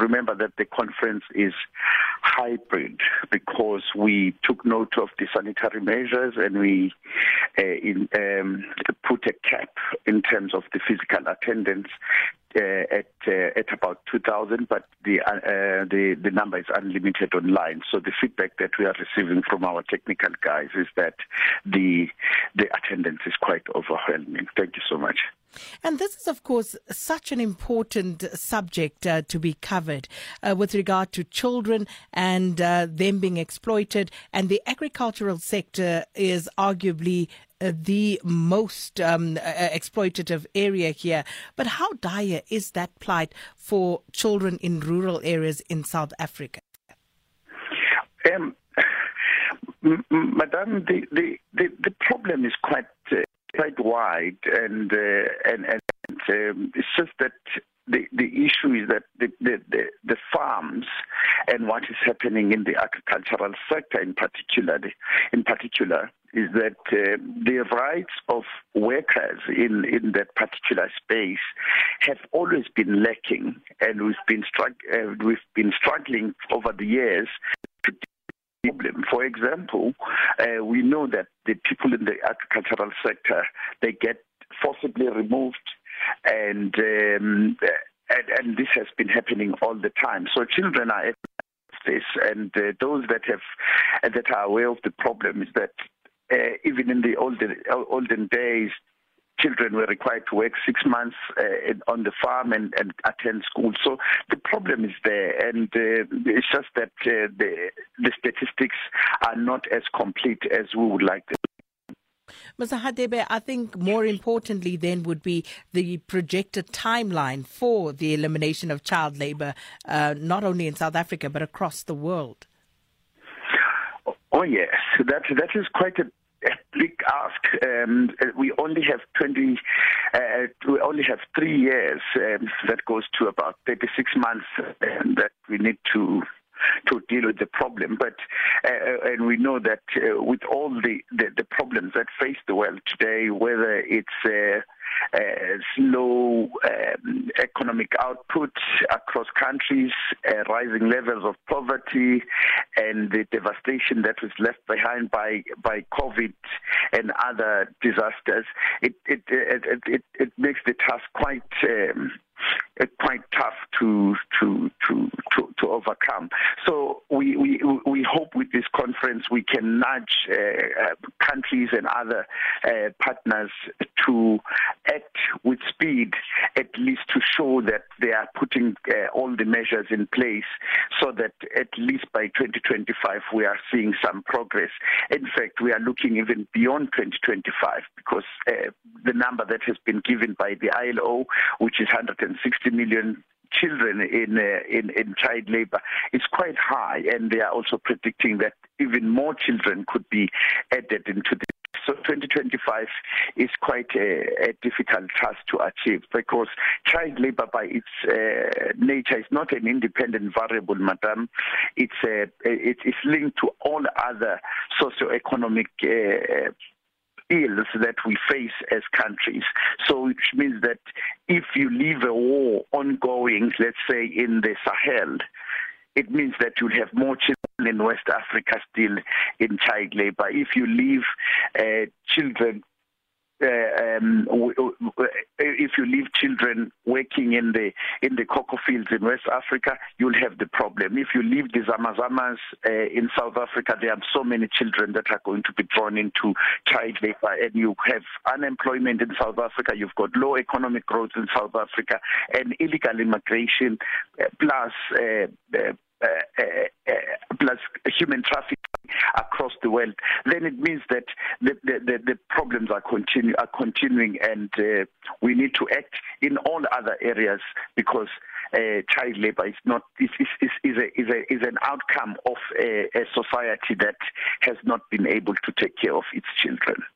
remember that the conference is hybrid because we took note of the sanitary measures and we put a cap in terms of the physical attendance at about 2,000, but the number is unlimited online. So the feedback that we are receiving from our technical guys is that the attendance is quite overwhelming. Thank you so much. And this is, of course, such an important subject to be covered with regard to children and them being exploited. And the agricultural sector is arguably the most exploitative area here. But how dire is that plight for children in rural areas in South Africa? Madam, the problem is quite wide, and it's just that the issue is that the farms and what is happening in the agricultural sector in particular is that the rights of workers in that particular space have always been lacking, and we've been struggling over the years to problem. For example, we know that the people in the agricultural sector, they get forcibly removed, and this has been happening all the time. So children are at this, and those that are aware of the problem is that even in the olden days, children were required to work 6 months on the farm and attend school. So the problem is there, and it's just that the statistics are not as complete as we would like them. Mr. Hadebe, I think more importantly then would be the projected timeline for the elimination of child labour, not only in South Africa but across the world. Oh yes, that is quite a big ask. We only have 3 years. That goes to about 36 months that we need to deal with the problem. But and we know that with all the problems that face the world today, whether it's slow economic output across countries, rising levels of poverty, and the devastation that was left behind by COVID and other disasters, it makes the task quite tough to overcome. So we hope with this conference we can nudge countries and other partners to act with speed, at least to show that they are putting all the measures in place, so that at least by 2025 we are seeing some progress. In fact, we are looking even beyond 2025 because the number that has been given by the ILO, which is 160 million children in child labor, is quite high, and they are also predicting that even more children could be added into this. So 2025 is quite a difficult task to achieve because child labor by its nature is not an independent variable, madam. It's linked to all other socioeconomic ills that we face as countries. So which means that if you leave a war ongoing, let's say in the Sahel, it means that you'll have more children in West Africa still in child labor. If you leave children working in the cocoa fields in West Africa, you'll have the problem. If you leave the Zamazamas in South Africa, there are so many children that are going to be drawn into child labor, and you have unemployment in South Africa, you've got low economic growth in South Africa, and illegal immigration, plus human trafficking across the world. Then it means that the problems are continuing, and we need to act in all other areas because child labour is an outcome of a society that has not been able to take care of its children.